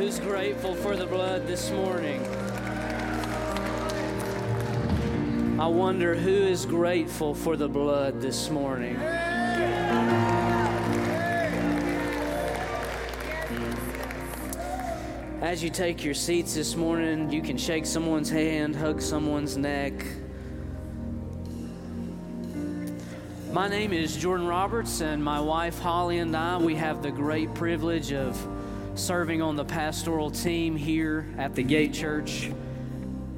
Who's grateful for the blood this morning? I wonder who is grateful for the blood this morning. As you take your seats this morning, you can shake someone's hand, hug someone's neck. My name is Jordan Roberts, and my wife Holly and I, we have the great privilege of serving on the pastoral team here at the Gate Church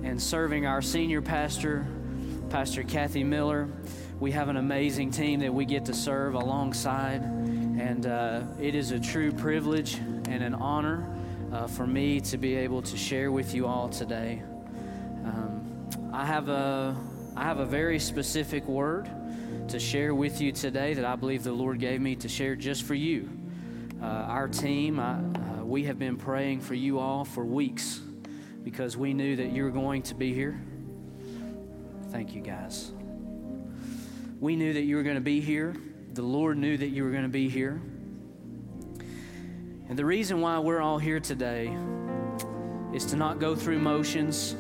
and serving our senior pastor, Pastor Kathy Miller. We have an amazing team that we get to serve alongside, and it is a true privilege and an honor for me to be able to share with you all today. I have a very specific word to share with you today that I believe the Lord gave me to share just for you. Our team, we have been praying for you all for weeks because we knew that you were going to be here. Thank you, guys. We knew that you were going to be here. The Lord knew that you were going to be here. And the reason why we're all here today is to not go through motions.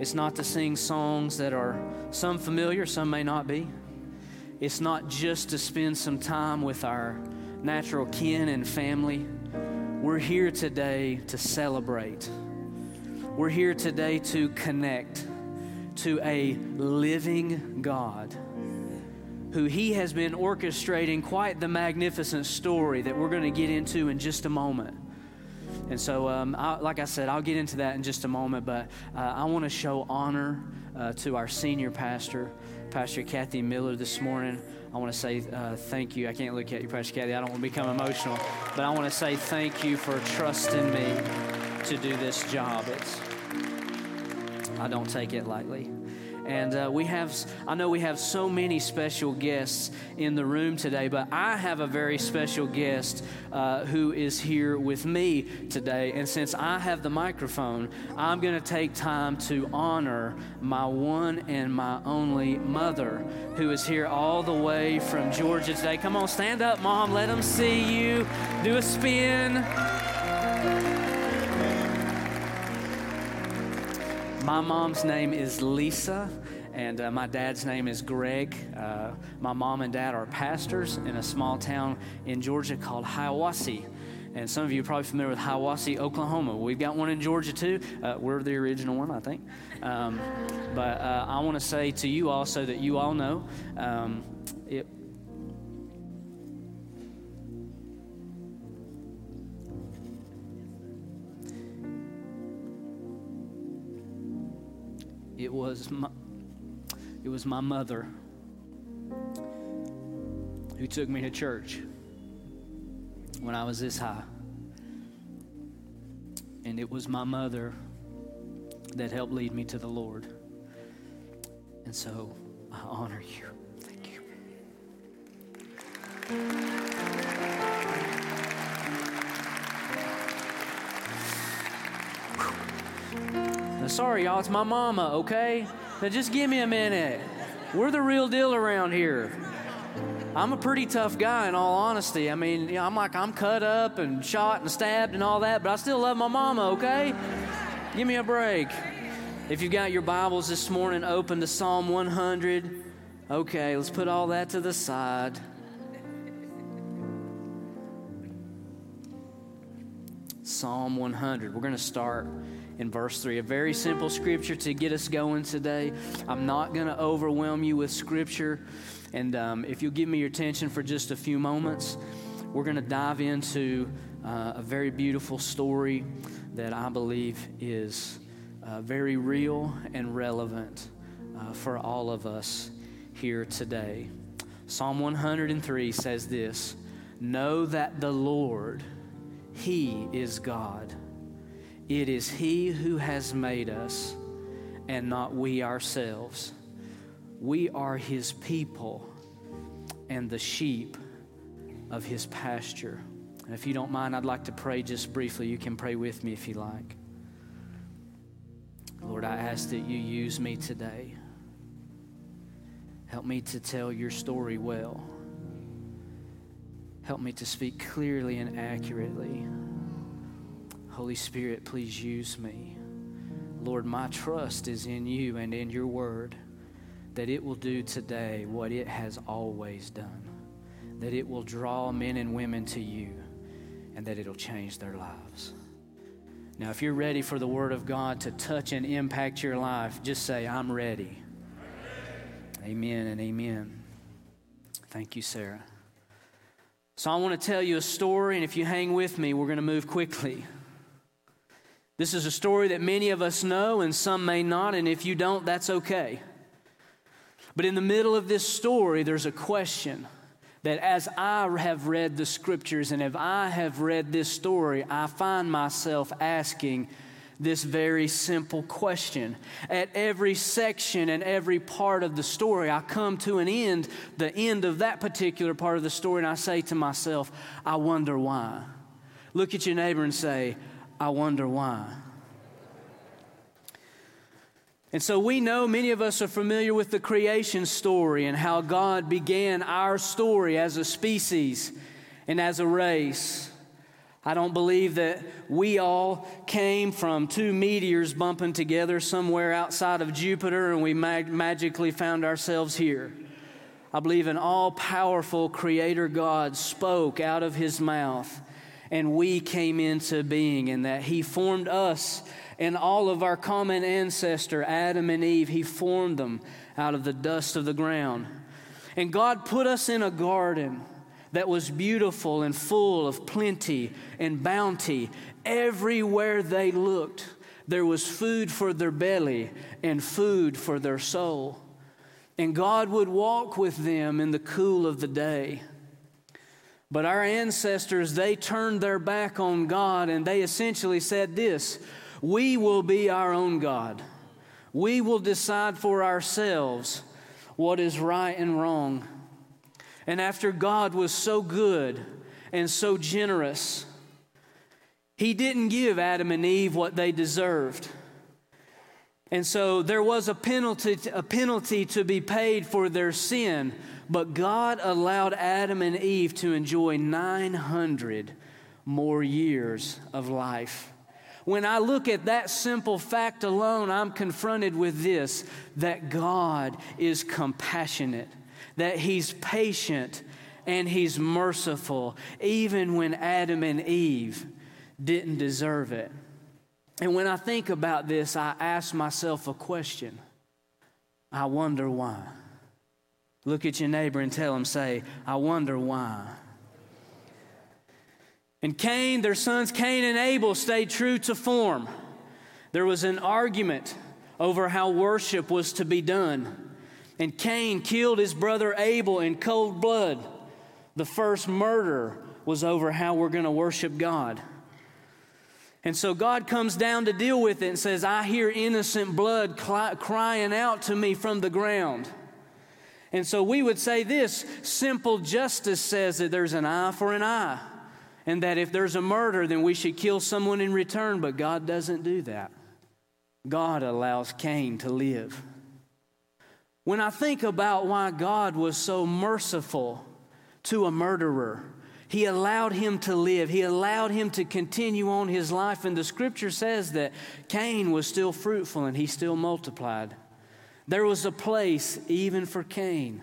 It's not to sing songs that are some familiar, some may not be. It's not just to spend some time with our natural kin and family. We're here today to celebrate. We're here today to connect to a living God who He has been orchestrating quite the magnificent story that we're going to get into in just a moment. And so, like I said, I'll get into that in just a moment, but I want to show honor to our senior pastor, Pastor Kathy Miller, this morning. I want to say thank you. I can't look at you, Pastor Kathy. I don't want to become emotional, but I want to say thank you for trusting me to do this job. I don't take it lightly. And I know we have so many special guests in the room today, but I have a very special guest who is here with me today. And since I have the microphone, I'm going to take time to honor my one and my only mother, who is here all the way from Georgia today. Come on, stand up, Mom. Let them see you. Do a spin. My mom's name is Lisa, and my dad's name is Greg. My mom and dad are pastors in a small town in Georgia called Hiawassee. And some of you are probably familiar with Hiawassee, Oklahoma. We've got one in Georgia, too. We're the original one, I think. But I want to say to you all, so that you all know, It was my mother who took me to church when I was this high. And it was my mother that helped lead me to the Lord. And so I honor you. Thank you. Now, sorry, y'all, it's my mama, okay? Now, just give me a minute. We're the real deal around here. I'm a pretty tough guy, in all honesty. I mean, you know, I'm cut up and shot and stabbed and all that, but I still love my mama, okay? Give me a break. If you've got your Bibles this morning, open to Psalm 100. Okay, let's put all that to the side. Psalm 100. We're going to start in verse 3, a very simple scripture to get us going today. I'm not going to overwhelm you with scripture. And if you'll give me your attention for just a few moments, we're going to dive into a very beautiful story that I believe is very real and relevant for all of us here today. Psalm 103 says this: "Know that the Lord, He is God. It is He who has made us, and not we ourselves. We are His people and the sheep of His pasture." And if you don't mind, I'd like to pray just briefly. You can pray with me if you like. Lord, I ask that you use me today. Help me to tell your story well. Help me to speak clearly and accurately. Holy Spirit, please use me. Lord, my trust is in you and in your word, that it will do today what it has always done, that it will draw men and women to you, and that it'll change their lives. Now, if you're ready for the word of God to touch and impact your life, just say, I'm ready. Amen. Amen and amen. Thank you, Sarah. So I want to tell you a story, and if you hang with me, we're going to move quickly. This is a story that many of us know and some may not, and if you don't, that's okay. But in the middle of this story, there's a question that as I have read the scriptures and if I have read this story, I find myself asking this very simple question. At every section and every part of the story, I come to an end, the end of that particular part of the story, and I say to myself, I wonder why. Look at your neighbor and say, I wonder why. And so we know, many of us are familiar with the creation story and how God began our story as a species and as a race. I don't believe that we all came from two meteors bumping together somewhere outside of Jupiter and we magically found ourselves here. I believe an all-powerful Creator God spoke out of His mouth and we came into being, and that He formed us and all of our common ancestor, Adam and Eve. He formed them out of the dust of the ground. And God put us in a garden that was beautiful and full of plenty and bounty. Everywhere they looked, there was food for their belly and food for their soul. And God would walk with them in the cool of the day. But our ancestors, they turned their back on God, and they essentially said this: we will be our own God. We will decide for ourselves what is right and wrong. And after God was so good and so generous, He didn't give Adam and Eve what they deserved. And so there was a penalty to be paid for their sin, but God allowed Adam and Eve to enjoy 900 more years of life. When I look at that simple fact alone, I'm confronted with this, that God is compassionate, that He's patient, and He's merciful, even when Adam and Eve didn't deserve it. And when I think about this, I ask myself a question. I wonder why. Look at your neighbor and tell him, say, I wonder why. And Cain, their sons Cain and Abel, stayed true to form. There was an argument over how worship was to be done. And Cain killed his brother Abel in cold blood. The first murder was over how we're going to worship God. And so God comes down to deal with it and says, I hear innocent blood crying out to me from the ground. And so we would say this, simple justice says that there's an eye for an eye, and that if there's a murder, then we should kill someone in return, but God doesn't do that. God allows Cain to live. When I think about why God was so merciful to a murderer, He allowed him to live. He allowed him to continue on his life, and the scripture says that Cain was still fruitful and he still multiplied. There was a place even for Cain.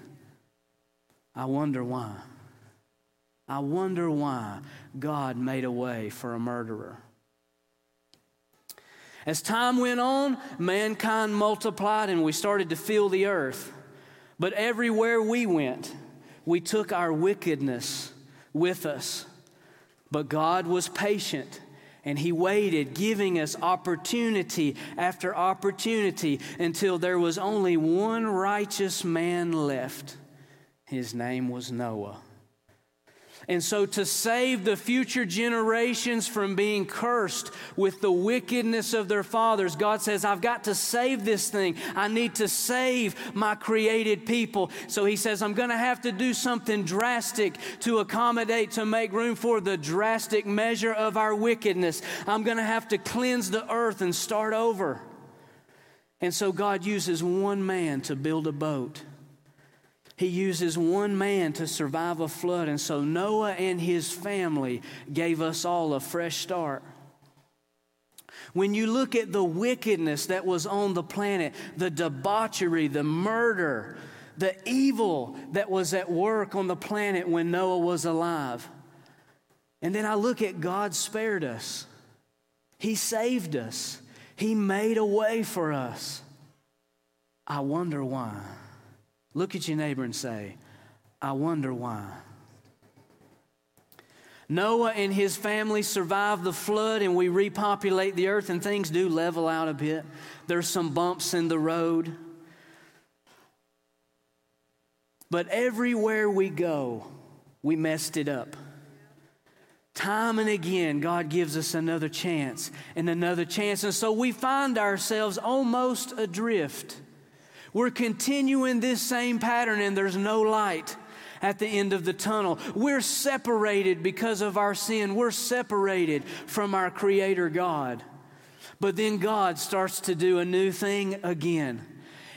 I wonder why. I wonder why God made a way for a murderer. As time went on, mankind multiplied and we started to fill the earth. But everywhere we went, we took our wickedness with us. But God was patient and He waited, giving us opportunity after opportunity until there was only one righteous man left. His name was Noah. And so to save the future generations from being cursed with the wickedness of their fathers, God says, I've got to save this thing. I need to save my created people. So He says, I'm going to have to do something drastic to accommodate, to make room for the drastic measure of our wickedness. I'm going to have to cleanse the earth and start over. And so God uses one man to build a boat. He uses one man to survive a flood, and so Noah and his family gave us all a fresh start. When you look at the wickedness that was on the planet, the debauchery, the murder, the evil that was at work on the planet when Noah was alive. And then I look at God spared us. He saved us. He made a way for us. I wonder why. Look at your neighbor and say, I wonder why. Noah and his family survived the flood, and we repopulate the earth, and things do level out a bit. There's some bumps in the road. But everywhere we go, we messed it up. Time and again, God gives us another chance and another chance. And so we find ourselves almost adrift. We're continuing this same pattern, and there's no light at the end of the tunnel. We're separated because of our sin. We're separated from our Creator God. But then God starts to do a new thing again.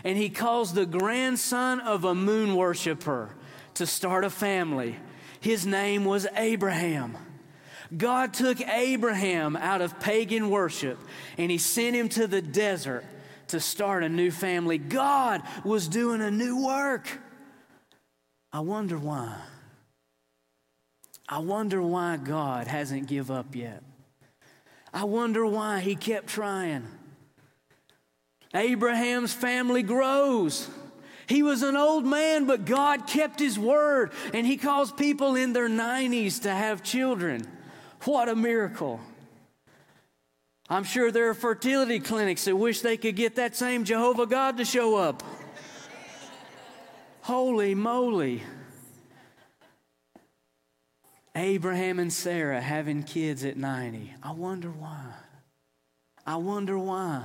And He calls the grandson of a moon worshiper to start a family. His name was Abraham. God took Abraham out of pagan worship, and He sent him to the desert to start a new family. God was doing a new work. I wonder why. I wonder why God hasn't given up yet. I wonder why He kept trying. Abraham's family grows. He was an old man, but God kept His word, and He calls people in their 90s to have children. What a miracle. I'm sure there are fertility clinics that wish they could get that same Jehovah God to show up. Holy moly. Abraham and Sarah having kids at 90. I wonder why. I wonder why.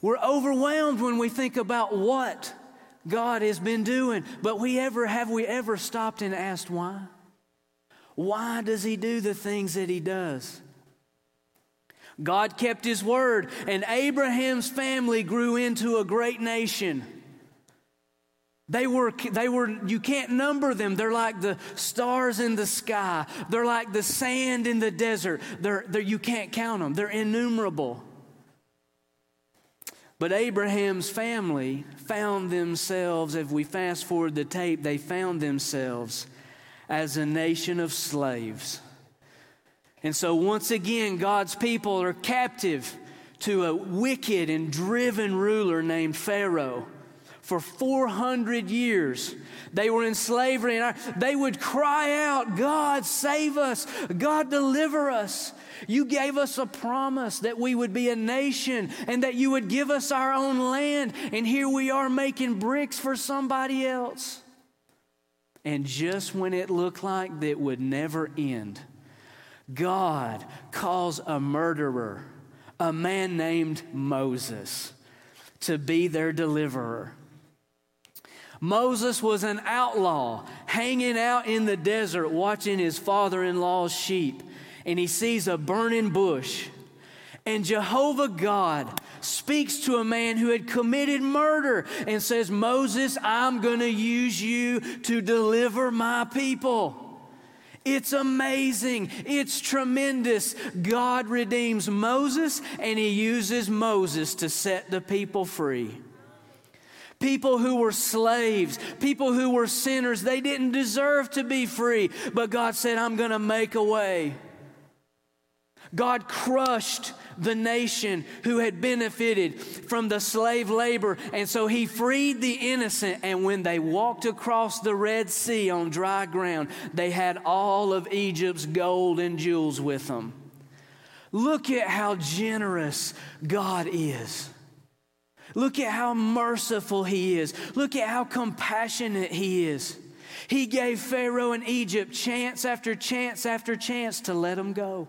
We're overwhelmed when we think about what God has been doing, but have we ever stopped and asked why? Why does He do the things that He does? God kept His word, and Abraham's family grew into a great nation. They were, you can't number them. They're like the stars in the sky. They're like the sand in the desert. You can't count them. They're innumerable. But Abraham's family found themselves, if we fast forward the tape, they found themselves as a nation of slaves. And so once again, God's people are captive to a wicked and driven ruler named Pharaoh. For 400 years, they were in slavery, and they would cry out, God, save us. God, deliver us. You gave us a promise that we would be a nation and that You would give us our own land, and here we are making bricks for somebody else. And just when it looked like that would never end, God calls a murderer, a man named Moses, to be their deliverer. Moses was an outlaw hanging out in the desert watching his father-in-law's sheep, and he sees a burning bush. And Jehovah God speaks to a man who had committed murder and says, Moses, I'm going to use you to deliver my people. It's amazing. It's tremendous. God redeems Moses, and He uses Moses to set the people free. People who were slaves, people who were sinners, they didn't deserve to be free. But God said, I'm going to make a way. God crushed the nation who had benefited from the slave labor. And so He freed the innocent. And when they walked across the Red Sea on dry ground, they had all of Egypt's gold and jewels with them. Look at how generous God is. Look at how merciful He is. Look at how compassionate He is. He gave Pharaoh and Egypt chance after chance after chance to let them go,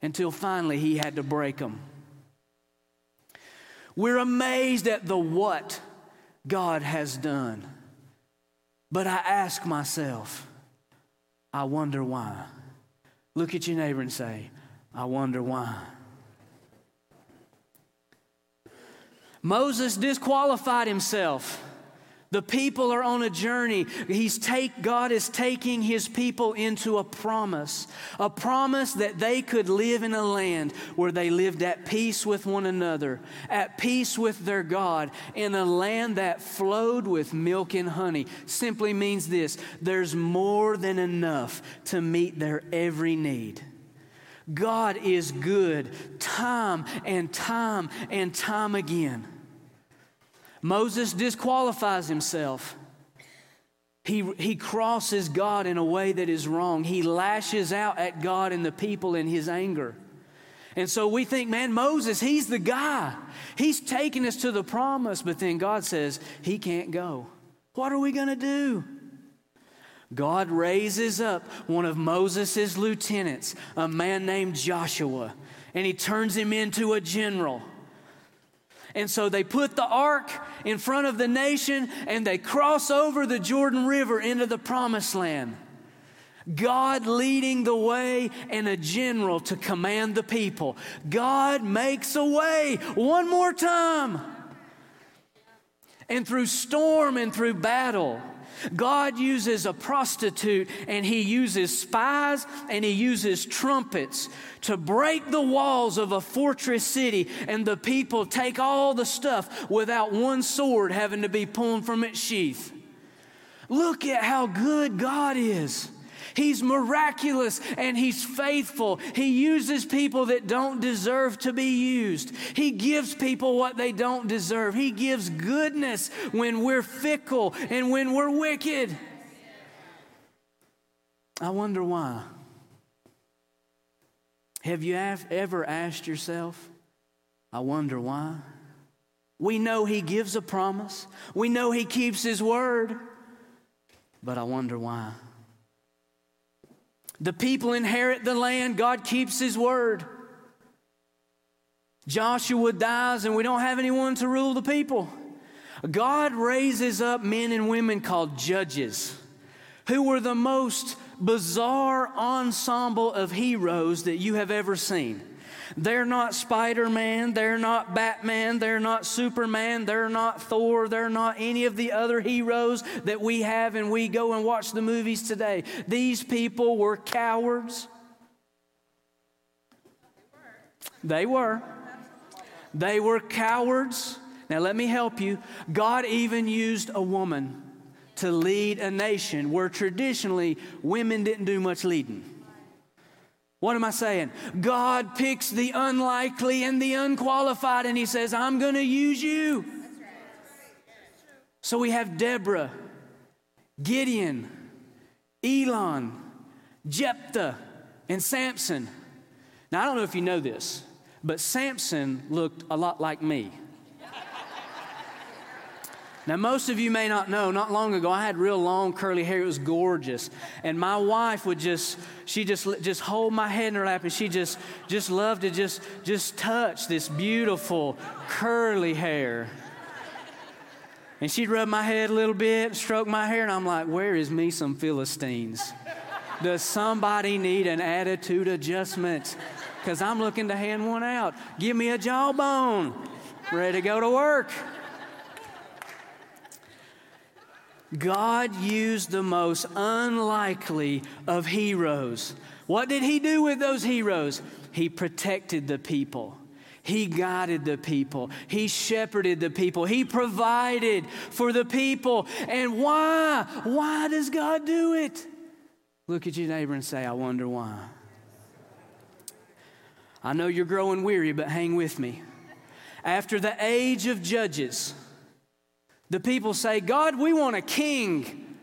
until finally He had to break them. We're amazed at the what God has done. But I ask myself, I wonder why. Look at your neighbor and say, I wonder why. Moses disqualified himself. The people are on a journey. God is taking his people into a promise that they could live in a land where they lived at peace with one another, at peace with their God, in a land that flowed with milk and honey. Simply means this: there's more than enough to meet their every need. God is good time and time and time again. Moses disqualifies himself. He crosses God in a way that is wrong. He lashes out at God and the people in his anger. And so we think, man, Moses, he's the guy. He's taking us to the promise, but then God says, he can't go. What are we going to do? God raises up one of Moses' lieutenants, a man named Joshua, and he turns him into a general. And so they put the ark in front of the nation and they cross over the Jordan River into the promised land. God leading the way and a general to command the people. God makes a way one more time. And through storm and through battle, God uses a prostitute and he uses spies and he uses trumpets to break the walls of a fortress city, and the people take all the stuff without one sword having to be pulled from its sheath. Look at how good God is. He's miraculous and he's faithful. He uses people that don't deserve to be used. He gives people what they don't deserve. He gives goodness when we're fickle and when we're wicked. I wonder why. Have you ever asked yourself, I wonder why? We know he gives a promise. We know he keeps his word. But I wonder why. The people inherit the land. God keeps his word. Joshua dies and we don't have anyone to rule the people. God raises up men and women called judges, who were the most bizarre ensemble of heroes that you have ever seen. They're not Spider-Man, they're not Batman, they're not Superman, they're not Thor, they're not any of the other heroes that we have and we go and watch the movies today. These people were cowards. They were. They were cowards. Now let me help you. God even used a woman to lead a nation where traditionally women didn't do much leading. What am I saying? God picks the unlikely and the unqualified and he says, I'm going to use you. So we have Deborah, Gideon, Elon, Jephthah, and Samson. Now, I don't know if you know this, but Samson looked a lot like me. Now, most of you may not know, not long ago, I had real long curly hair. It was gorgeous. And my wife would just hold my head in her lap, and she just loved to just touch this beautiful curly hair. And she'd rub my head a little bit, stroke my hair, and I'm like, where is me some Philistines? Does somebody need an attitude adjustment? Because I'm looking to hand one out. Give me a jawbone. Ready to go to work. God used the most unlikely of heroes. What did he do with those heroes? He protected the people. He guided the people. He shepherded the people. He provided for the people. And why? Why does God do it? Look at your neighbor and say, I wonder why. I know you're growing weary, but hang with me. After the age of judges, the people say, God, we want a king.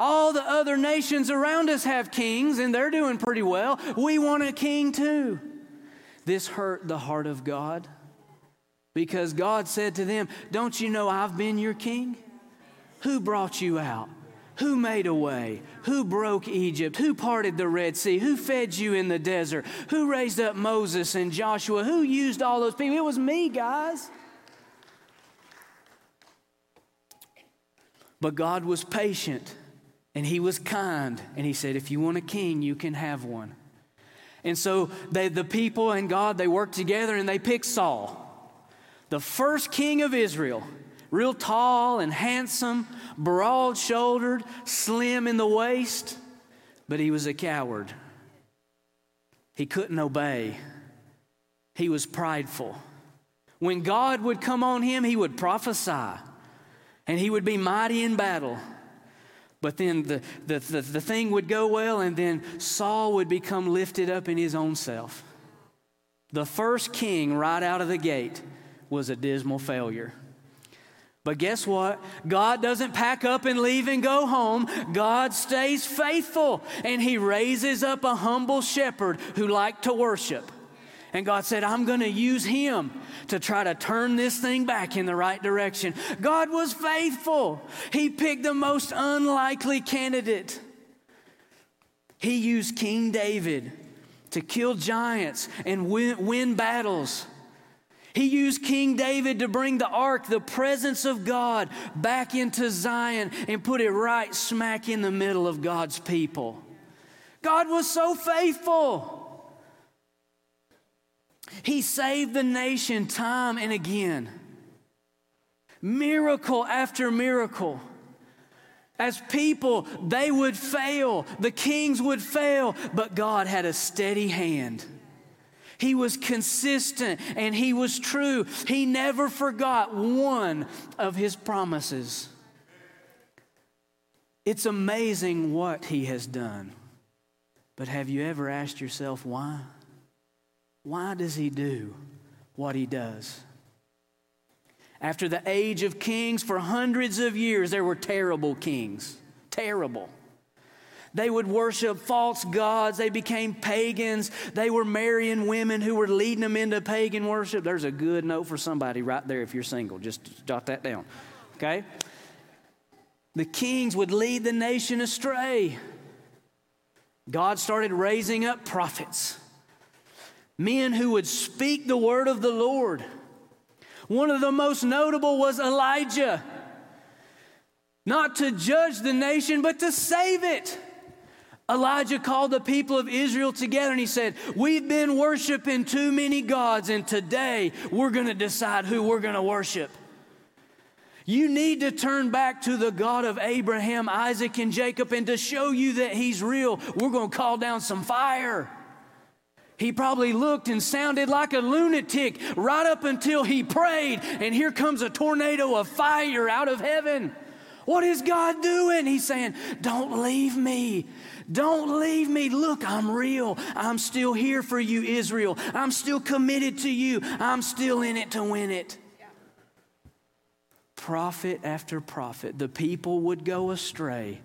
All the other nations around us have kings, and they're doing pretty well. We want a king too. This hurt the heart of God, because God said to them, don't you know I've been your king? Who brought you out? Who made a way? Who broke Egypt? Who parted the Red Sea? Who fed you in the desert? Who raised up Moses and Joshua? Who used all those people? It was me, guys. But God was patient and he was kind. And he said, if you want a king, you can have one. And so the people and God, they worked together and they picked Saul, the first king of Israel, real tall and handsome, broad-shouldered, slim in the waist, but he was a coward. He couldn't obey. He was prideful. When God would come on him, he would prophesy, and he would be mighty in battle. But then the thing would go well, and then Saul would become lifted up in his own self. The first king right out of the gate was a dismal failure. But guess what? God doesn't pack up and leave and go home. God stays faithful, and he raises up a humble shepherd who liked to worship. And God said, I'm going to use him to try to turn this thing back in the right direction. God was faithful. He picked the most unlikely candidate. He used King David to kill giants and win battles. He used King David to bring the ark, the presence of God, back into Zion and put it right smack in the middle of God's people. God was so faithful. He saved the nation time and again. Miracle after miracle. As people, they would fail. The kings would fail. But God had a steady hand. He was consistent and he was true. He never forgot one of his promises. It's amazing what he has done. But have you ever asked yourself why? Why does he do what he does? After the age of kings, for hundreds of years, there were terrible kings. Terrible. They would worship false gods. They became pagans. They were marrying women who were leading them into pagan worship. There's a good note for somebody right there if you're single. Just jot that down, okay? The kings would lead the nation astray. God started raising up prophets. Men who would speak the word of the Lord. One of the most notable was Elijah. Not to judge the nation, but to save it. Elijah called the people of Israel together and he said, we've been worshiping too many gods, and today we're going to decide who we're going to worship. You need to turn back to the God of Abraham, Isaac, and Jacob, and to show you that he's real, we're going to call down some fire. He probably looked and sounded like a lunatic right up until he prayed, and here comes a tornado of fire out of heaven. What is God doing? He's saying, don't leave me. Don't leave me. Look, I'm real. I'm still here for you, Israel. I'm still committed to you. I'm still in it to win it. Yeah. Prophet after prophet, the people would go astray.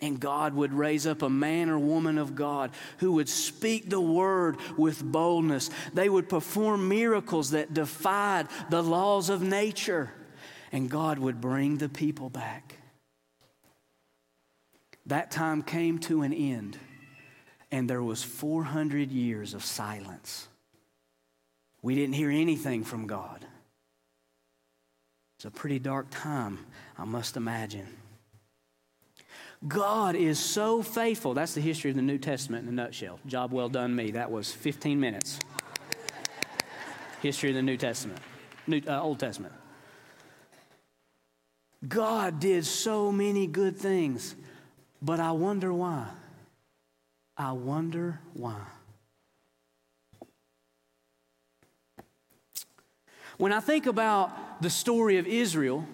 And God would raise up a man or woman of God who would speak the word with boldness. They would perform miracles that defied the laws of nature. And God would bring the people back. That time came to an end. And there was 400 years of silence. We didn't hear anything from God. It's a pretty dark time, I must imagine. God is so faithful. That's the history of the New Testament in a nutshell. Job well done me. That was 15 minutes. History of the New Testament. Old Testament. God did so many good things, but I wonder why. I wonder why. When I think about the story of Israel,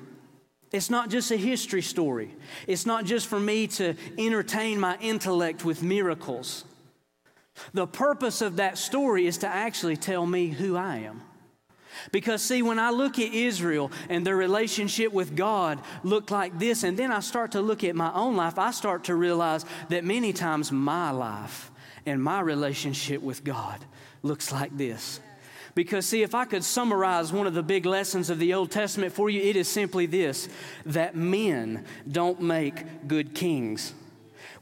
it's not just a history story. It's not just for me to entertain my intellect with miracles. The purpose of that story is to actually tell me who I am. Because, see, when I look at Israel and their relationship with God looked like this, and then I start to look at my own life, I start to realize that many times my life and my relationship with God looks like this. Because, see, if I could summarize one of the big lessons of the Old Testament for you, it is simply this, that men don't make good kings.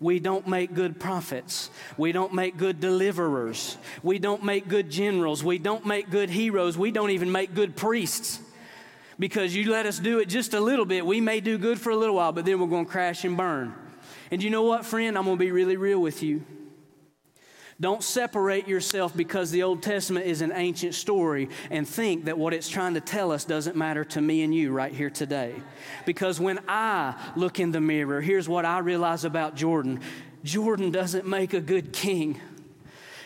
We don't make good prophets. We don't make good deliverers. We don't make good generals. We don't make good heroes. We don't even make good priests. Because you let us do it just a little bit, we may do good for a little while, but then we're going to crash and burn. And you know what, friend? I'm going to be really real with you. Don't separate yourself because the Old Testament is an ancient story and think that what it's trying to tell us doesn't matter to me and you right here today. Because when I look in the mirror, here's what I realize about Jordan. Jordan doesn't make a good king.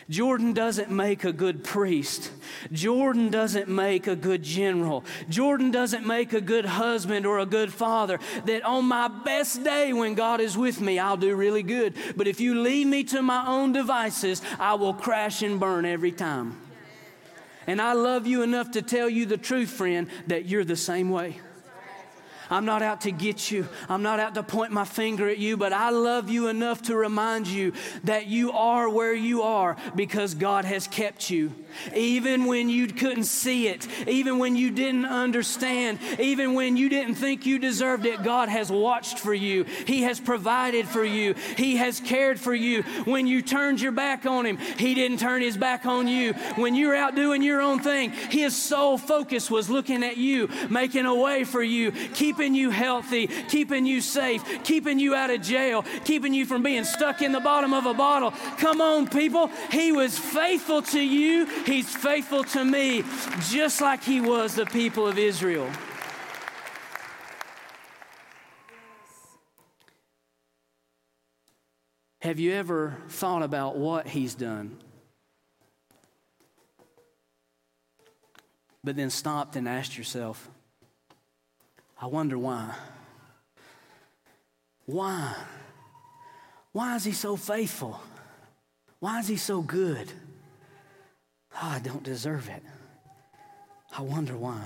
Jordan doesn't make a good priest. Jordan doesn't make a good general. Jordan doesn't make a good husband or a good father. That on my best day when God is with me, I'll do really good. But if you leave me to my own devices, I will crash and burn every time. And I love you enough to tell you the truth, friend, that you're the same way. I'm not out to get you. I'm not out to point my finger at you, but I love you enough to remind you that you are where you are because God has kept you. Even when you couldn't see it, even when you didn't understand, even when you didn't think you deserved it, God has watched for you. He has provided for you. He has cared for you. When you turned your back on Him, He didn't turn His back on you. When you were out doing your own thing, His sole focus was looking at you, making a way for you, keeping you healthy, keeping you safe, keeping you out of jail, keeping you from being stuck in the bottom of a bottle. Come on, people. He was faithful to you. He's faithful to me, just like He was the people of Israel. Yes. Have you ever thought about what He's done, but then stopped and asked yourself, I wonder why? Why? Why is He so faithful? Why is He so good? Oh, I don't deserve it. I wonder why.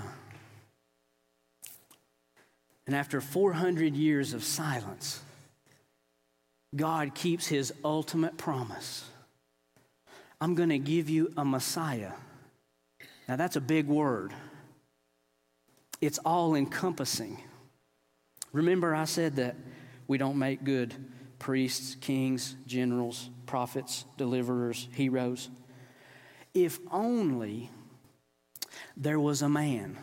And after 400 years of silence, God keeps His ultimate promise. I'm going to give you a Messiah. Now, that's a big word. It's all-encompassing. Remember I said that we don't make good priests, kings, generals, prophets, deliverers, heroes. If only there was a man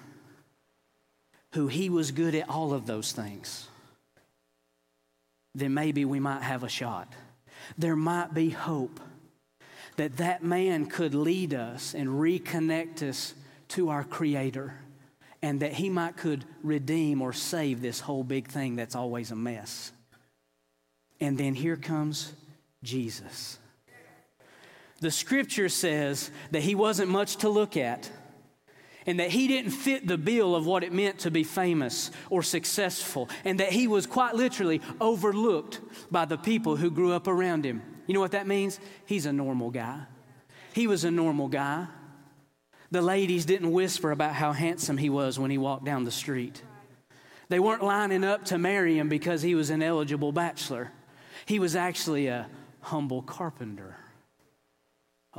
who He was good at all of those things, then maybe we might have a shot. There might be hope that that man could lead us and reconnect us to our Creator, and that He might could redeem or save this whole big thing that's always a mess. And then here comes Jesus. The Scripture says that He wasn't much to look at and that He didn't fit the bill of what it meant to be famous or successful, and that He was quite literally overlooked by the people who grew up around Him. You know what that means? He's a normal guy. He was a normal guy. The ladies didn't whisper about how handsome he was when he walked down the street. They weren't lining up to marry him because he was an eligible bachelor. He was actually a humble carpenter.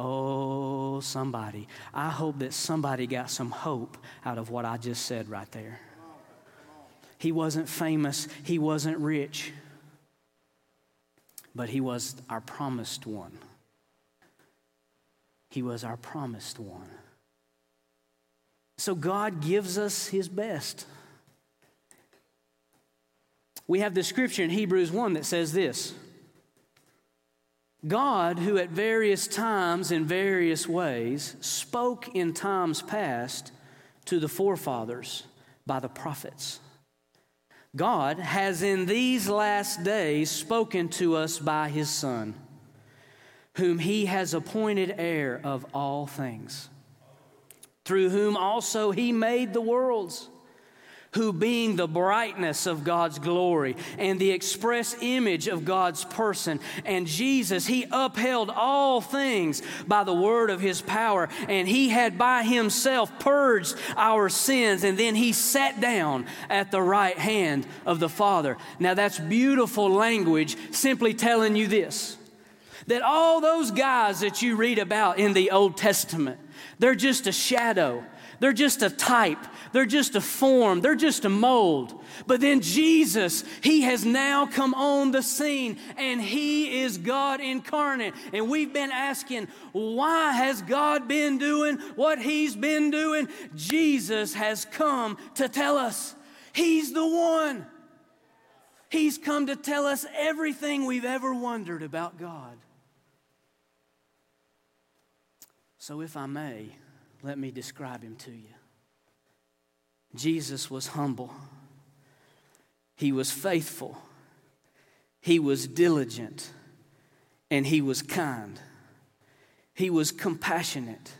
Oh, somebody. I hope that somebody got some hope out of what I just said right there. He wasn't famous. He wasn't rich. But He was our promised one. He was our promised one. So God gives us His best. We have the Scripture in Hebrews 1 that says this. God, who at various times in various ways spoke in times past to the forefathers by the prophets, God has in these last days spoken to us by His Son, whom He has appointed heir of all things, through whom also He made the worlds, who being the brightness of God's glory and the express image of God's person, and Jesus, He upheld all things by the word of His power, and He had by Himself purged our sins, and then He sat down at the right hand of the Father. Now that's beautiful language, simply telling you this, that all those guys that you read about in the Old Testament, they're just a shadow. They're just a type. They're just a form. They're just a mold. But then Jesus, He has now come on the scene, and He is God incarnate. And we've been asking, why has God been doing what He's been doing? Jesus has come to tell us. He's the one. He's come to tell us everything we've ever wondered about God. So if I may, let me describe him to you. Jesus was humble. He was faithful. He was diligent. And he was kind. He was compassionate.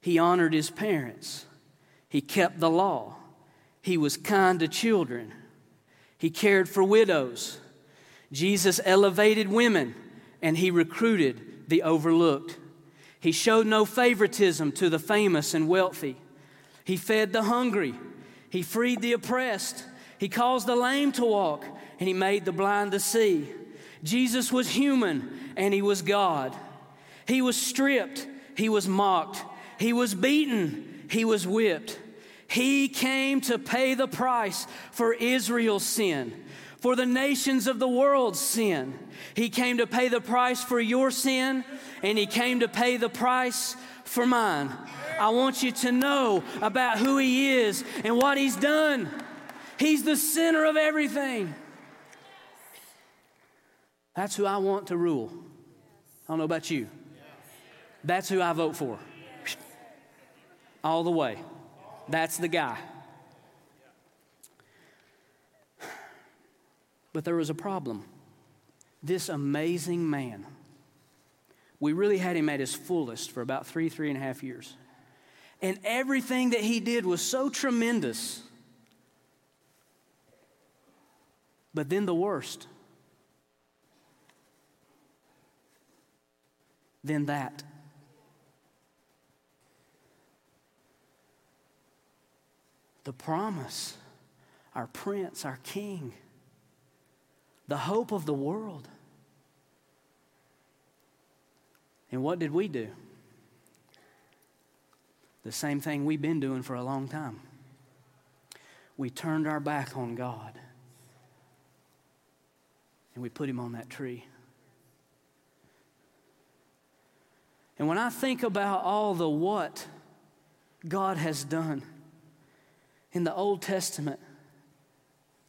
He honored his parents. He kept the law. He was kind to children. He cared for widows. Jesus elevated women, and he recruited the overlooked. He showed no favoritism to the famous and wealthy. He fed the hungry. He freed the oppressed. He caused the lame to walk, and he made the blind to see. Jesus was human, and he was God. He was stripped. He was mocked. He was beaten. He was whipped. He came to pay the price for Israel's sin, for the nations of the world's sin. He came to pay the price for your sin, and he came to pay the price for mine. I want you to know about who he is and what he's done. He's the center of everything. That's who I want to rule. I don't know about you. That's who I vote for. All the way. That's the guy. But there was a problem. This amazing man, we really had him at his fullest for about three and a half years. And everything that he did was so tremendous. But then the worst. Then that. The promise, our prince, our king, the hope of the world. And what did we do? The same thing we've been doing for a long time. We turned our back on God, and we put him on that tree. And when I think about all the what God has done in the Old Testament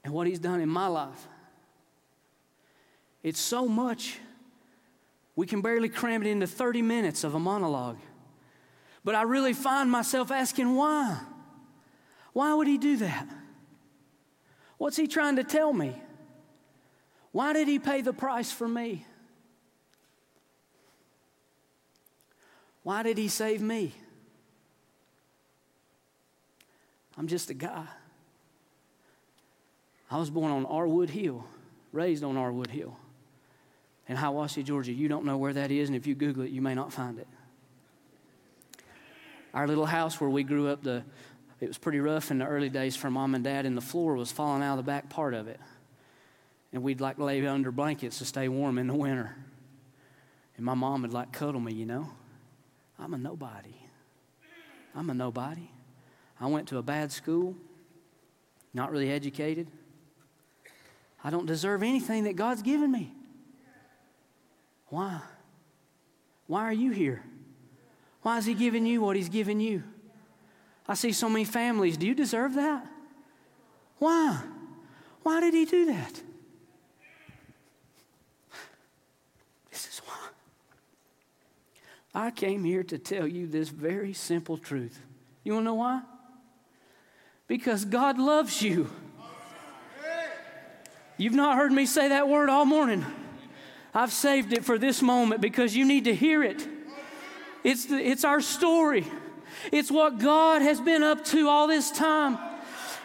and what he's done in my life, it's so much we can barely cram it into 30 minutes of a monologue. But I really find myself asking why? Why would he do that? What's he trying to tell me? Why did he pay the price for me? Why did he save me? I'm just a guy. I was born on Arwood Hill, raised on Arwood Hill in Hiawassee, Georgia. You don't know where that is, and if you Google it, you may not find it. Our little house where we grew up, it was pretty rough in the early days for Mom and Dad, and the floor was falling out of the back part of it. And we'd like lay under blankets to stay warm in the winter. And my mom would like cuddle me, you know. I'm a nobody. I went to a bad school, not really educated. I don't deserve anything that God's given me. Why? Why are you here? Why is he giving you what he's given you? I see so many families. Do you deserve that? Why? Why did he do that? This is why. I came here to tell you this very simple truth. You want to know why? Because God loves you. You've not heard me say that word all morning. I've saved it for this moment because you need to hear it. It's our story. It's what God has been up to all this time.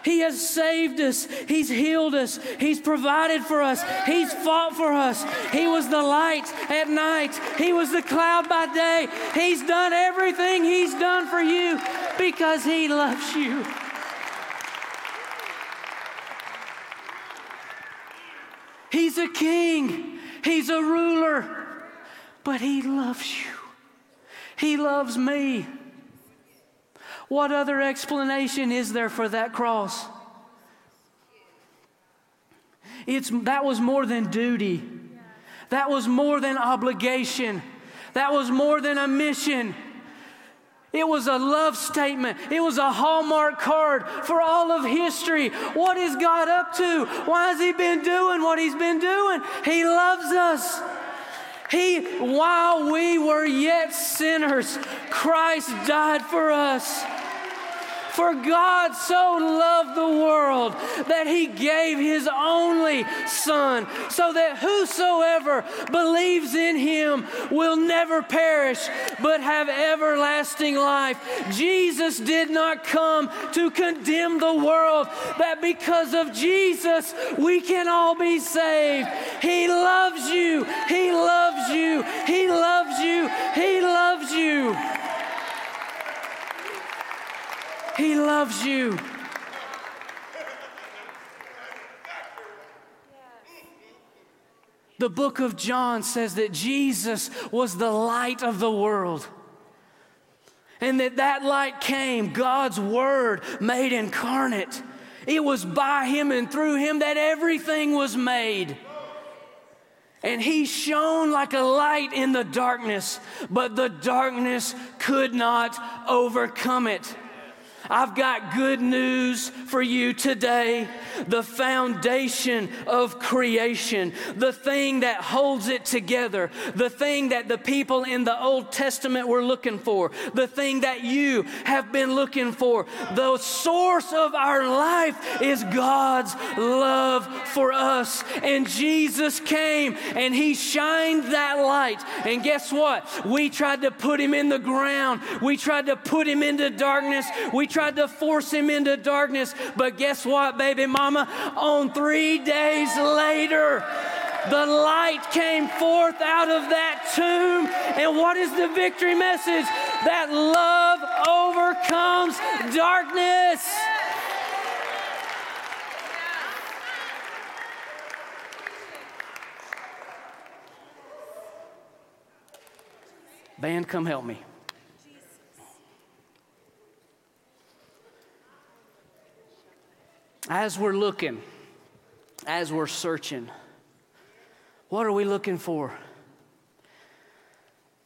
He has saved us. He's healed us. He's provided for us. He's fought for us. He was the light at night. He was the cloud by day. He's done everything he's done for you because he loves you. He's a king. He's a ruler. But he loves you. He loves me. What other explanation is there for that cross? That was more than duty. That was more than obligation. That was more than a mission. It was a love statement. It was a hallmark card for all of history. What is God up to? Why has he been doing what he's been doing? He loves us. He, while we were yet sinners, Christ died for us. For God so loved the world that he gave his only Son, so that whosoever believes in him will never perish but have everlasting life. Jesus did not come to condemn the world, that because of Jesus we can all be saved. He loves you. He loves you. He loves you. He loves you. He loves you. The book of John says that Jesus was the light of the world, and that light came, God's Word made incarnate. It was by him and through him that everything was made. And he shone like a light in the darkness, but the darkness could not overcome it. I've got good news for you today. The foundation of creation, the thing that holds it together, the thing that the people in the Old Testament were looking for, the thing that you have been looking for, the source of our life is God's love for us. And Jesus came and he shined that light. And guess what? We tried to put him in the ground. We tried to put him into darkness. We tried to force him into darkness, but guess what, baby mama? On 3 days later, the light came forth out of that tomb. And what is the victory message? That love overcomes darkness. Band, come help me. As we're looking, as we're searching, what are we looking for?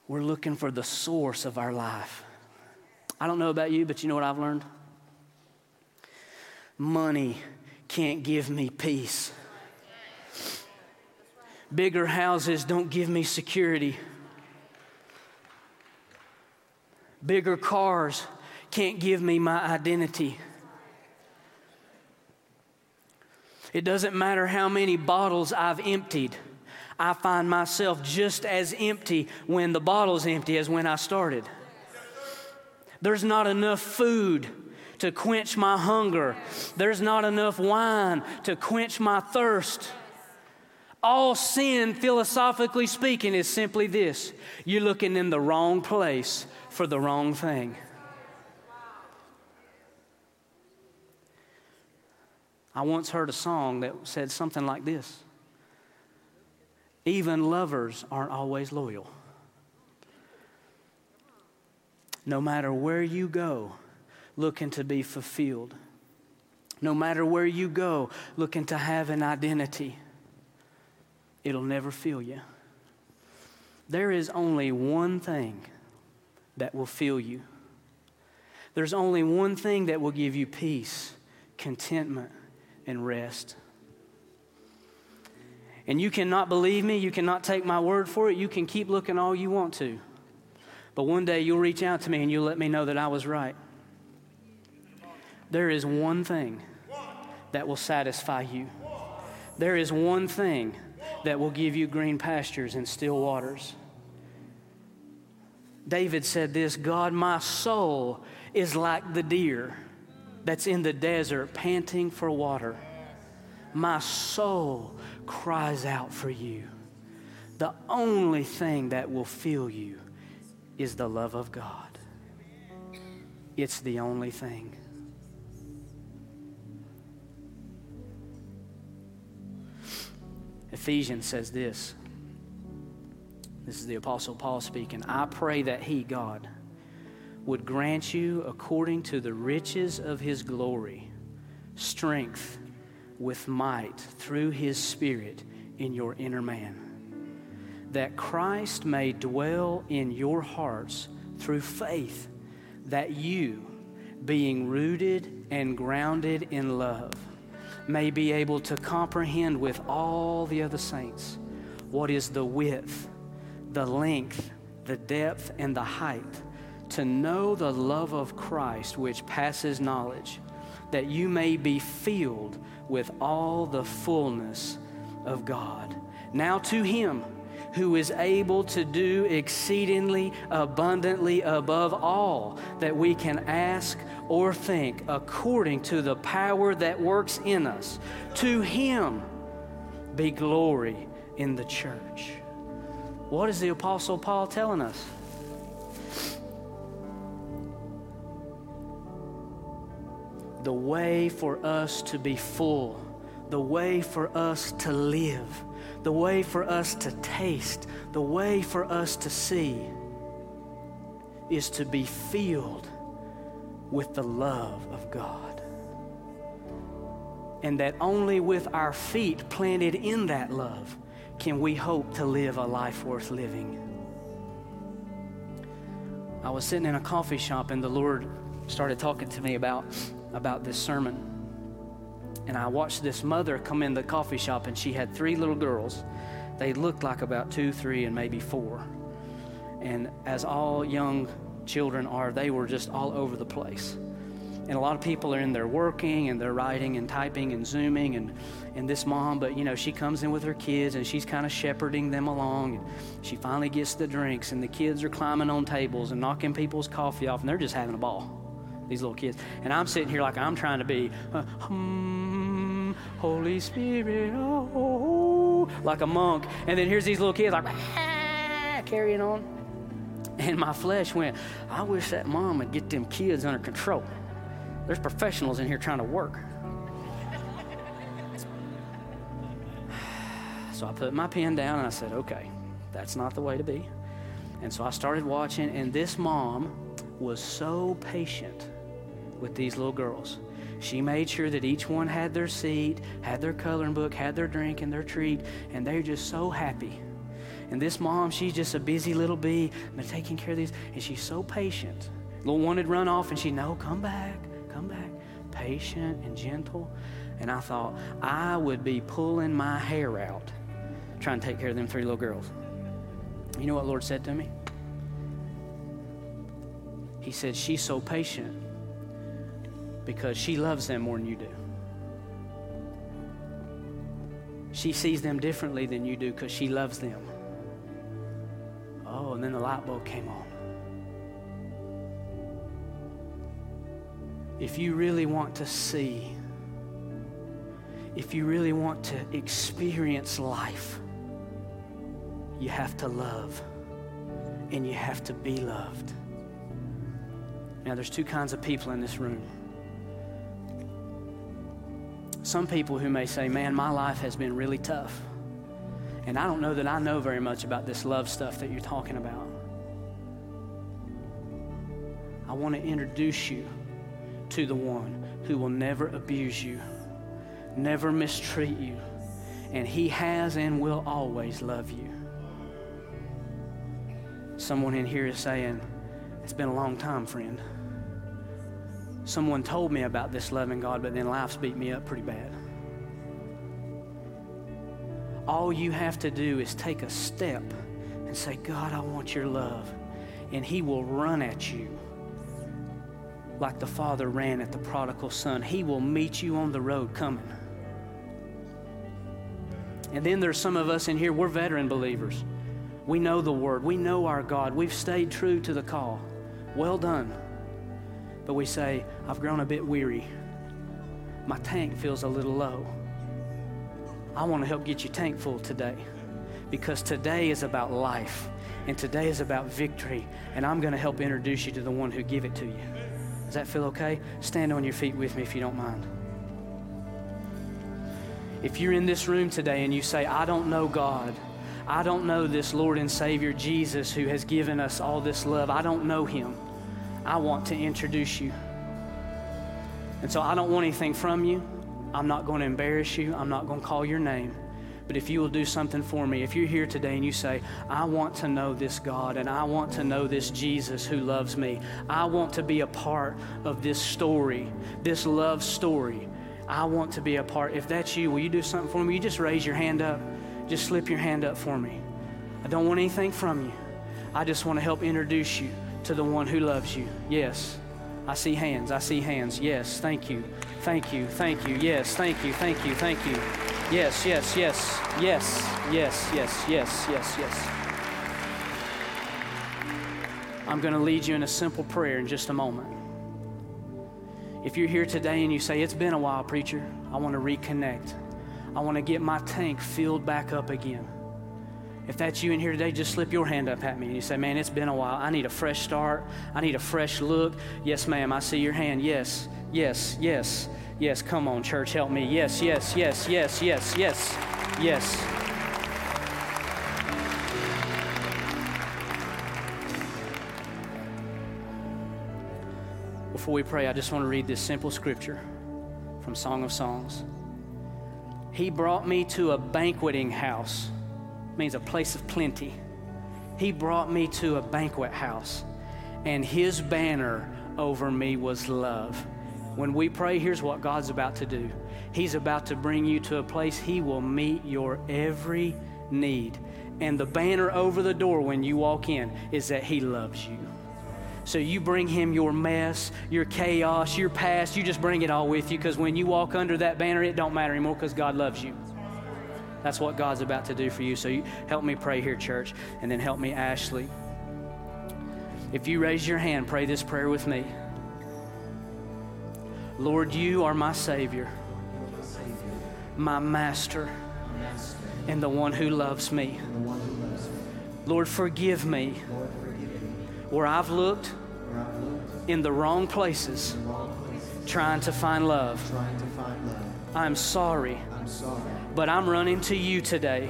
We're looking for the source of our life. I don't know about you, but you know what I've learned? Money can't give me peace. Bigger houses don't give me security. Bigger cars can't give me my identity. It doesn't matter how many bottles I've emptied. I find myself just as empty when the bottle's empty as when I started. There's not enough food to quench my hunger. There's not enough wine to quench my thirst. All sin, philosophically speaking, is simply this: you're looking in the wrong place for the wrong thing. I once heard a song that said something like this: even lovers aren't always loyal. No matter where you go, looking to be fulfilled. No matter where you go, looking to have an identity. It'll never fill you. There is only one thing that will fill you. There's only one thing that will give you peace, contentment, and rest. And you cannot believe me. You cannot take my word for it. You can keep looking all you want to. But one day you'll reach out to me and you'll let me know that I was right. There is one thing that will satisfy you. There is one thing that will give you green pastures and still waters. David said this: God, my soul is like the deer that's in the desert panting for water. My soul cries out for you. The only thing that will fill you is the love of God. It's the only thing. Ephesians says this. This is the Apostle Paul speaking. I pray that he, God, would grant you according to the riches of his glory, strength with might through his Spirit in your inner man, that Christ may dwell in your hearts through faith, that you, being rooted and grounded in love, may be able to comprehend with all the other saints what is the width, the length, the depth, and the height, to know the love of Christ which passes knowledge, that you may be filled with all the fullness of God. Now to him who is able to do exceedingly abundantly above all that we can ask or think, according to the power that works in us, to him be glory in the church. What is the Apostle Paul telling us? The way for us to be full, the way for us to live, the way for us to taste, the way for us to see is to be filled with the love of God. And that only with our feet planted in that love can we hope to live a life worth living. I was sitting in a coffee shop and the Lord started talking to me about this sermon. And I watched this mother come in the coffee shop, and she had three little girls. They looked like about 2, 3, and maybe 4. And as all young children are, they were just all over the place. And a lot of people are in there working, and they're writing and typing and Zooming, and this mom, but you know, she comes in with her kids and she's kind of shepherding them along. And she finally gets the drinks, and the kids are climbing on tables and knocking people's coffee off, and they're just having a ball. These little kids. And I'm sitting here like I'm trying to be Holy Spirit, oh, like a monk. And then here's these little kids like carrying on. And my flesh went, I wish that mom would get them kids under control. There's professionals in here trying to work. So I put my pen down and I said, okay, that's not the way to be. And so I started watching, and this mom was so patient with these little girls. She made sure that each one had their seat, had their coloring book, had their drink and their treat, and they're just so happy. And this mom, she's just a busy little bee, been taking care of these, and she's so patient. Little one had run off, and she, no, come back, patient and gentle. And I thought, I would be pulling my hair out trying to take care of them three little girls. You know what the Lord said to me? He said, she's so patient because she loves them more than you do. She sees them differently than you do because she loves them. Oh, and then the light bulb came on. If you really want to see, if you really want to experience life, you have to love and you have to be loved. Now, there's two kinds of people in this room. Some people who may say, man, my life has been really tough, and I don't know that I know very much about this love stuff that you're talking about. I want to introduce you to the one who will never abuse you, never mistreat you, and he has and will always love you. Someone in here is saying, it's been a long time, friend. Someone told me about this loving God, but then life's beat me up pretty bad. All you have to do is take a step and say, God, I want your love. And he will run at you like the father ran at the prodigal son. He will meet you on the road coming. And then there's some of us in here, we're veteran believers. We know the word. We know our God. We've stayed true to the call. Well done. But we say, I've grown a bit weary. My tank feels a little low. I want to help get your tank full today, because today is about life, and today is about victory, and I'm going to help introduce you to the one who gave it to you. Does that feel okay? Stand on your feet with me if you don't mind. If you're in this room today and you say, I don't know God, I don't know this Lord and Savior Jesus who has given us all this love, I don't know him, I want to introduce you. And so I don't want anything from you. I'm not going to embarrass you. I'm not going to call your name. But if you will do something for me, if you're here today and you say, I want to know this God, and I want to know this Jesus who loves me. I want to be a part of this story, this love story. I want to be a part. If that's you, will you do something for me? You just raise your hand up. Just slip your hand up for me. I don't want anything from you. I just want to help introduce you to the one who loves you. Yes, I see hands. I see hands. Yes, thank you. Thank you. Thank you. Yes, thank you. Thank you. Thank you. Yes, yes, yes, yes, yes, yes, yes, yes, yes. I'm going to lead you in a simple prayer in just a moment. If you're here today and you say, it's been a while, preacher, I want to reconnect. I want to get my tank filled back up again. If that's you in here today, just slip your hand up at me and you say, man, it's been a while. I need a fresh start. I need a fresh look. Yes, ma'am, I see your hand. Yes, yes, yes, yes. Come on, church, help me. Yes, yes, yes, yes, yes, yes, yes. Before we pray, I just want to read this simple scripture from Song of Songs. He brought me to a banqueting house. Means a place of plenty. He brought me to a banquet house, and his banner over me was love. When we pray, here's what God's about to do. He's about to bring you to a place he will meet your every need. And the banner over the door when you walk in is that he loves you. So you bring him your mess, your chaos, your past. You just bring it all with you, because when you walk under that banner, it don't matter anymore, because God loves you. That's what God's about to do for you. So you help me pray here, church, and then help me, Ashley. If you raise your hand, pray this prayer with me. Lord, you are my Savior, my Master, and the one who loves me. Lord, forgive me where I've looked in the wrong places trying to find love. I'm sorry. But I'm running to you today.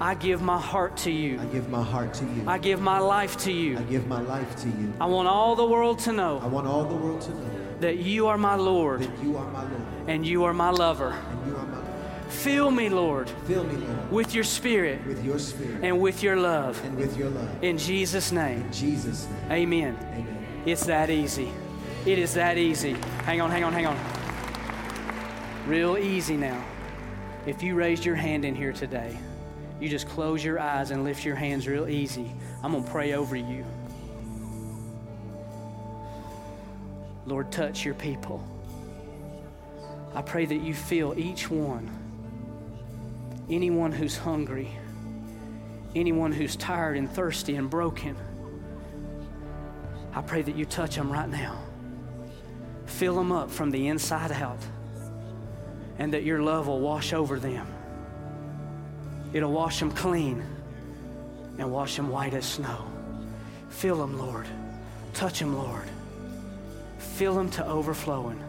I give my heart to you. I give my heart to you. I give my life to you. I give my life to you. I want all the world to know. I want all the world to know that you are my Lord. That you are my Lord. And you are my lover. And you are my lover. Fill me, Lord. Fill me, Lord. With your spirit. With your spirit. And with your love. And with your love. In Jesus' name. In Jesus' name. Amen. Amen. It's that easy. It is that easy. Hang on, hang on, hang on. Real easy now. If you raised your hand in here today, you just close your eyes and lift your hands real easy. I'm going to pray over you. Lord, touch your people. I pray that you feel each one, anyone who's hungry, anyone who's tired and thirsty and broken. I pray that you touch them right now. Fill them up from the inside out. And that your love will wash over them. It'll wash them clean and wash them white as snow. Fill them, Lord. Touch them, Lord. Fill them to overflowing.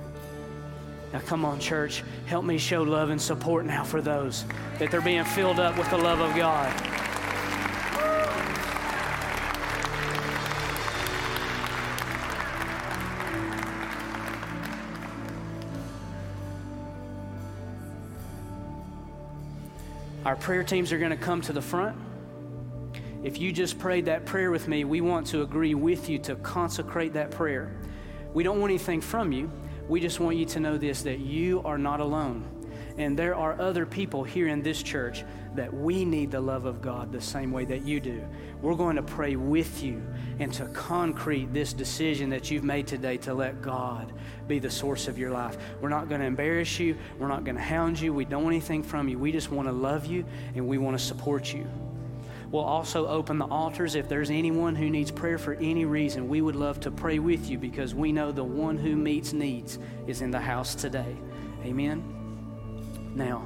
Now come on, church. Help me show love and support now for those that they're being filled up with the love of God. Our prayer teams are going to come to the front. If you just prayed that prayer with me, we want to agree with you to consecrate that prayer. We don't want anything from you. We just want you to know this, that you are not alone. And there are other people here in this church that we need the love of God the same way that you do. We're going to pray with you and to concrete this decision that you've made today to let God be the source of your life. We're not going to embarrass you. We're not going to hound you. We don't want anything from you. We just want to love you and we want to support you. We'll also open the altars. If there's anyone who needs prayer for any reason, we would love to pray with you, because we know the one who meets needs is in the house today. Amen. Now,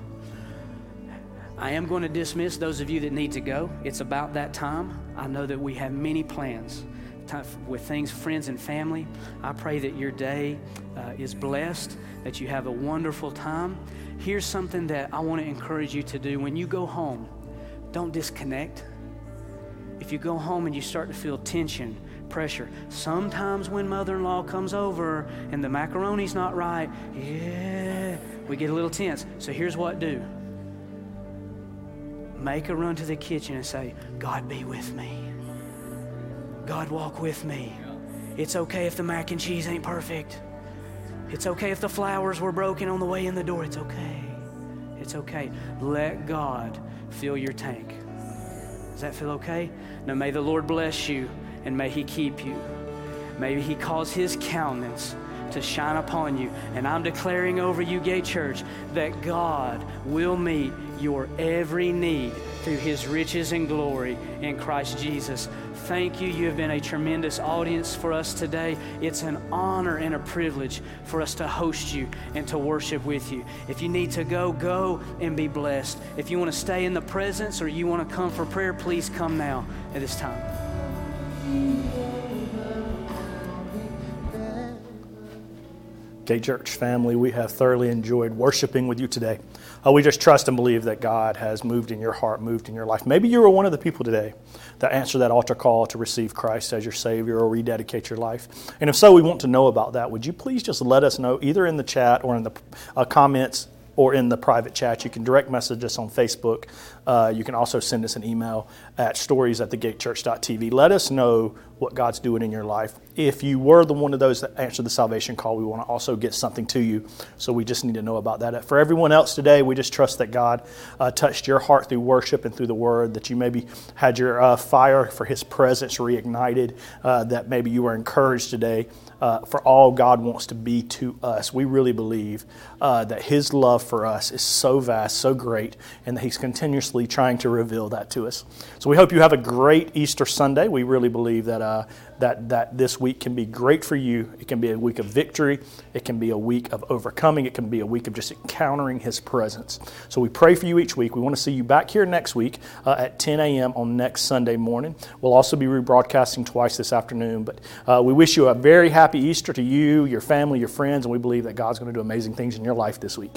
I am going to dismiss those of you that need to go. It's about that time. I know that we have many plans with things, friends and family. I pray that your day is blessed, that you have a wonderful time. Here's something that I want to encourage you to do. When you go home, don't disconnect. If you go home and you start to feel tension, pressure, sometimes when mother-in-law comes over and the macaroni's not right, yeah, we get a little tense. So here's what do. Make a run to the kitchen and say, God be with me. God walk with me. It's okay if the mac and cheese ain't perfect. It's okay if the flowers were broken on the way in the door. It's okay. It's okay. Let God fill your tank. that feel okay? No, may the Lord bless you and may he keep you. May he cause his countenance to shine upon you. And I'm declaring over you, Gate Church, that God will meet your every need through his riches and glory in Christ Jesus. Thank you. You have been a tremendous audience for us today. It's an honor and a privilege for us to host you and to worship with you. If you need to go, go and be blessed. If you want to stay in the presence or you want to come for prayer, please come now at this time. Gate Church family, we have thoroughly enjoyed worshiping with you today. We just trust and believe that God has moved in your heart, moved in your life. Maybe you were one of the people today that answered that altar call to receive Christ as your Savior or rededicate your life. And if so, we want to know about that. Would you please just let us know either in the chat or in the comments or in the private chat? You can direct message us on Facebook. You can also send us an email at stories@thegatechurch.tv. Let us know what God's doing in your life. If you were the one of those that answered the salvation call, we want to also get something to you. So we just need to know about that. For everyone else today, we just trust that God touched your heart through worship and through the Word, that you maybe had your fire for His presence reignited, that maybe you were encouraged today for all God wants to be to us. We really believe that His love for us is so vast, so great, and that He's continuously trying to reveal that to us. So we hope you have a great Easter Sunday. We really believe that that this week can be great for you. It can be a week of victory. It can be a week of overcoming. It can be a week of just encountering His presence. So we pray for you each week. We want to see you back here next week at 10 a.m. on next Sunday morning. We'll also be rebroadcasting twice this afternoon, but we wish you a very happy Easter to you, your family, your friends, and we believe that God's going to do amazing things in your life this week.